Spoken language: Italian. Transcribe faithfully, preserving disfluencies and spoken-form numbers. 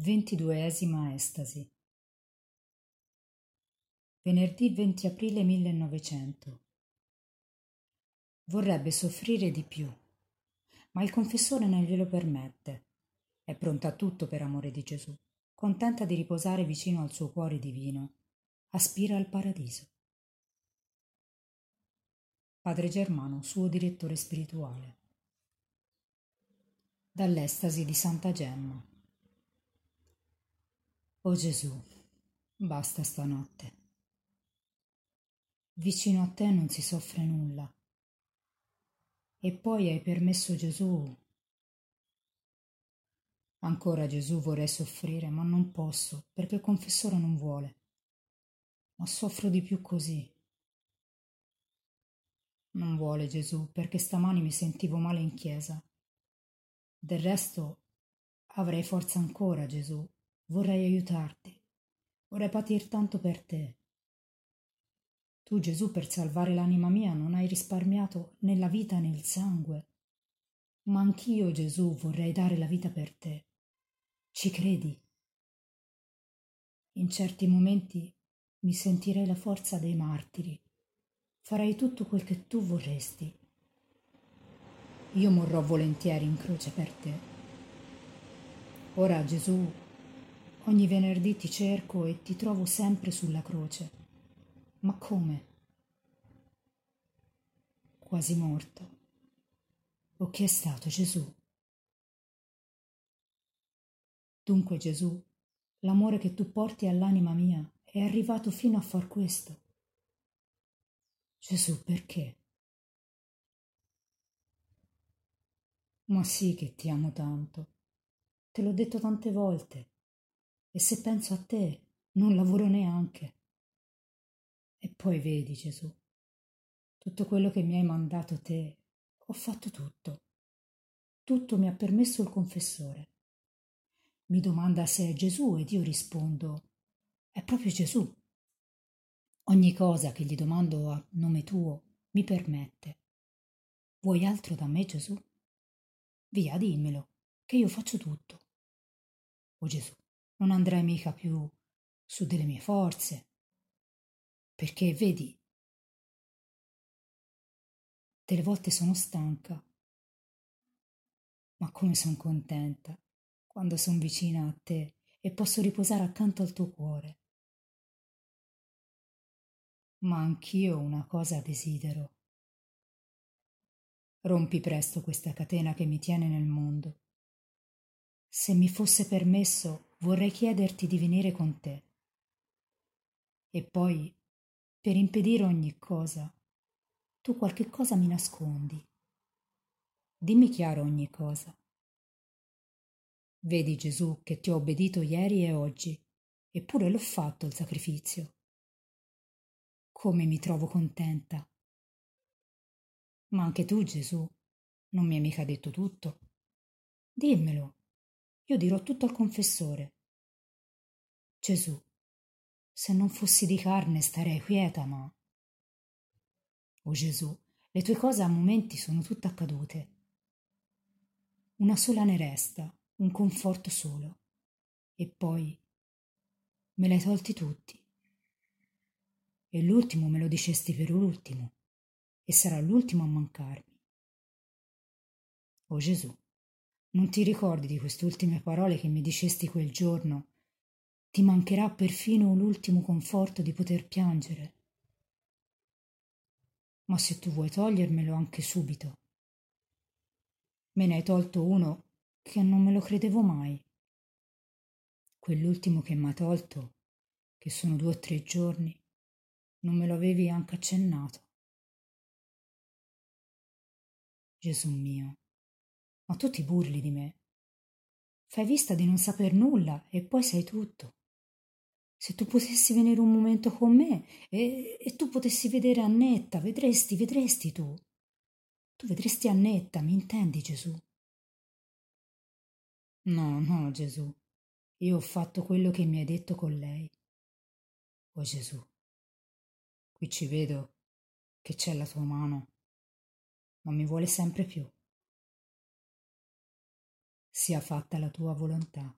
Ventiduesima estasi. Venerdì venti aprile millenovecento. Vorrebbe soffrire di più, ma il confessore non glielo permette. È pronta a tutto per amore di Gesù, contenta di riposare vicino al suo cuore divino. Aspira al paradiso. Padre Germano, suo direttore spirituale. Dall'estasi di Santa Gemma. O Gesù, basta stanotte. Vicino a te non si soffre nulla. E poi hai permesso Gesù. Ancora Gesù, vorrei soffrire, ma non posso, perché il confessore non vuole. Ma soffro di più così. Non vuole Gesù, perché stamani mi sentivo male in chiesa. Del resto avrei forza ancora, Gesù. Vorrei aiutarti, vorrei patir tanto per te. Tu, Gesù, per salvare l'anima mia non hai risparmiato né la vita né il sangue, ma anch'io, Gesù, vorrei dare la vita per te. Ci credi? In certi momenti mi sentirei la forza dei martiri, farei tutto quel che tu vorresti. Io morrò volentieri in croce per te. Ora, Gesù, ogni venerdì ti cerco e ti trovo sempre sulla croce. Ma come? Quasi morto. O chi è stato Gesù? Dunque, Gesù, l'amore che tu porti all'anima mia è arrivato fino a far questo. Gesù, perché? Ma sì che ti amo tanto. Te l'ho detto tante volte. E se penso a te, non lavoro neanche. E poi vedi, Gesù, tutto quello che mi hai mandato te, ho fatto tutto. Tutto mi ha permesso il confessore. Mi domanda se è Gesù ed io rispondo, è proprio Gesù. Ogni cosa che gli domando a nome tuo mi permette. Vuoi altro da me, Gesù? Via, dimmelo, che io faccio tutto. O Gesù, non andrai mica più su delle mie forze, perché, vedi, delle volte sono stanca, ma come sono contenta quando sono vicina a te e posso riposare accanto al tuo cuore. Ma anch'io una cosa desidero. Rompi presto questa catena che mi tiene nel mondo. Se mi fosse permesso, vorrei chiederti di venire con te. E poi, per impedire ogni cosa, tu qualche cosa mi nascondi. Dimmi chiaro ogni cosa. Vedi, Gesù, che ti ho obbedito ieri e oggi, eppure l'ho fatto il sacrificio. Come mi trovo contenta. Ma anche tu, Gesù, non mi hai mica detto tutto. Dimmelo. Io dirò tutto al confessore. Gesù, se non fossi di carne starei quieta, ma... O Gesù, le tue cose a momenti sono tutte accadute. Una sola ne resta, un conforto solo. E poi me l'hai tolti tutti. E l'ultimo me lo dicesti per ultimo. E sarà l'ultimo a mancarmi. O Gesù, non ti ricordi di queste ultime parole che mi dicesti quel giorno? Ti mancherà perfino l'ultimo conforto di poter piangere. Ma se tu vuoi togliermelo anche subito. Me ne hai tolto uno che non me lo credevo mai. Quell'ultimo che mi hai tolto, che sono due o tre giorni, non me lo avevi anche accennato. Gesù mio, ma tu ti burli di me. Fai vista di non saper nulla e poi sai tutto. Se tu potessi venire un momento con me e, e tu potessi vedere Annetta, vedresti, vedresti tu. Tu vedresti Annetta, mi intendi, Gesù? No, no, Gesù. Io ho fatto quello che mi hai detto con lei. O Gesù, qui ci vedo che c'è la tua mano, ma mi vuole sempre più. Sia fatta la tua volontà.